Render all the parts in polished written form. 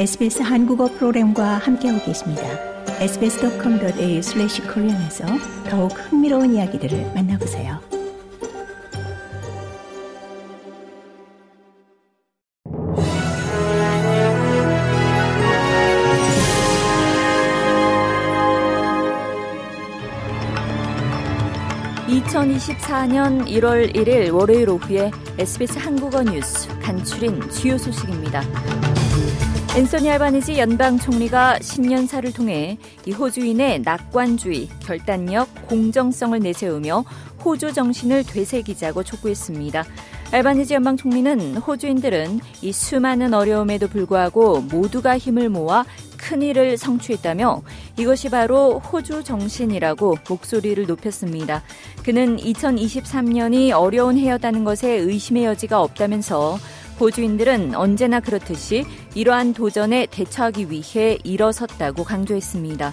SBS 한국어 프로그램과 함께하고 계십니다. sbs.com.au/korean에서 더욱 흥미로운 이야기들을 만나보세요. (2024년 1월 1일) 월요일 오후에 SBS 한국어 뉴스 간추린 주요 소식입니다. 앤서니 알바니지 연방 총리가 신년사를 통해 이 호주인의 낙관주의, 결단력, 공정성을 내세우며 호주 정신을 되새기자고 촉구했습니다. 알바니지 연방 총리는 호주인들은 이 수많은 어려움에도 불구하고 모두가 힘을 모아 큰일을 성취했다며 이것이 바로 호주 정신이라고 목소리를 높였습니다. 그는 2023년이 어려운 해였다는 것에 의심의 여지가 없다면서 호주인들은 언제나 그렇듯이 이러한 도전에 대처하기 위해 일어섰다고 강조했습니다.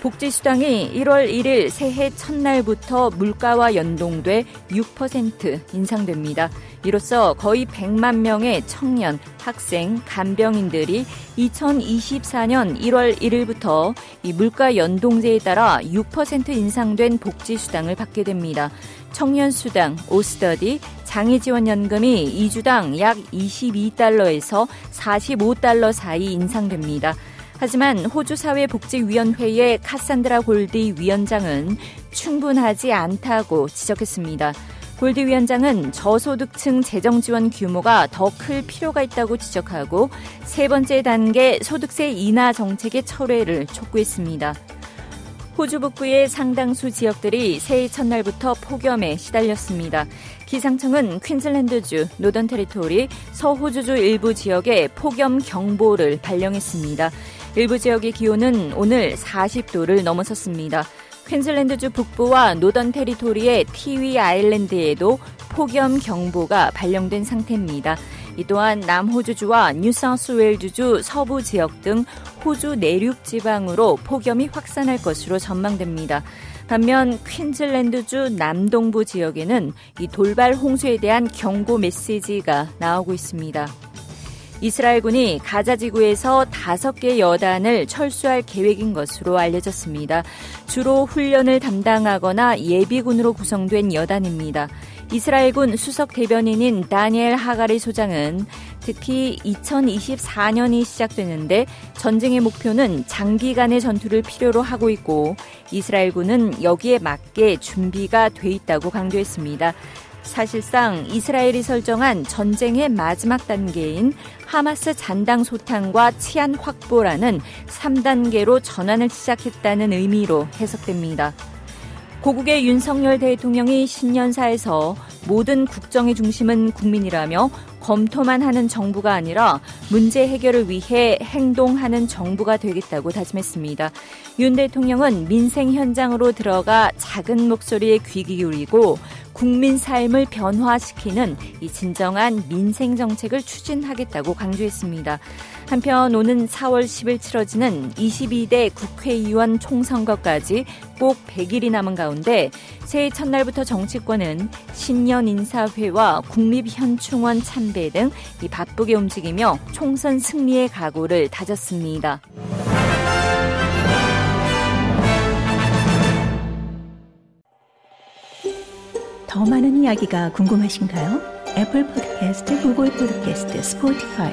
복지수당이 1월 1일 새해 첫날부터 물가와 연동돼 6% 인상됩니다. 이로써 거의 100만 명의 청년, 학생, 간병인들이 2024년 1월 1일부터 이 물가 연동제에 따라 6% 인상된 복지수당을 받게 됩니다. 청년수당, 오스더디, 장애지원연금이 2주당 약 22달러에서 45달러 사이 인상됩니다. 하지만 호주사회복지위원회의 카산드라 골디 위원장은 충분하지 않다고 지적했습니다. 골디 위원장은 저소득층 재정지원 규모가 더 클 필요가 있다고 지적하고 세 번째 단계 소득세 인하 정책의 철회를 촉구했습니다. 호주 북부의 상당수 지역들이 새해 첫날부터 폭염에 시달렸습니다. 기상청은 퀸즐랜드주, 노던 테리토리, 서호주주 일부 지역에 폭염 경보를 발령했습니다. 일부 지역의 기온은 오늘 40도를 넘어섰습니다. 퀸즐랜드주 북부와 노던 테리토리의 티위 아일랜드에도 폭염 경보가 발령된 상태입니다. 이 또한 남호주주와 뉴사우스웨일즈주 서부 지역 등 호주 내륙 지방으로 폭염이 확산할 것으로 전망됩니다. 반면 퀸즐랜드주 남동부 지역에는 이 돌발 홍수에 대한 경고 메시지가 나오고 있습니다. 이스라엘군이 가자 지구에서 5개 여단을 철수할 계획인 것으로 알려졌습니다. 주로 훈련을 담당하거나 예비군으로 구성된 여단입니다. 이스라엘군 수석 대변인인 다니엘 하가리 소장은 특히 2024년이 시작되는데 전쟁의 목표는 장기간의 전투를 필요로 하고 있고 이스라엘군은 여기에 맞게 준비가 돼 있다고 강조했습니다. 사실상 이스라엘이 설정한 전쟁의 마지막 단계인 하마스 잔당 소탕과 치안 확보라는 3단계로 전환을 시작했다는 의미로 해석됩니다. 고국의 윤석열 대통령이 신년사에서 모든 국정의 중심은 국민이라며 검토만 하는 정부가 아니라 문제 해결을 위해 행동하는 정부가 되겠다고 다짐했습니다. 윤 대통령은 민생 현장으로 들어가 작은 목소리에 귀 기울이고 국민 삶을 변화시키는 이 진정한 민생 정책을 추진하겠다고 강조했습니다. 한편 오는 4월 10일 치러지는 22대 국회의원 총선거까지 꼭 100일이 남은 가운데 새해 첫날부터 정치권은 신년 인사회와 국립현충원 참배 등 이 바쁘게 움직이며 총선 승리의 각오를 다졌습니다. 더 많은 이야기가 궁금하신가요? 애플 팟캐스트, 구글 팟캐스트, 스포티파이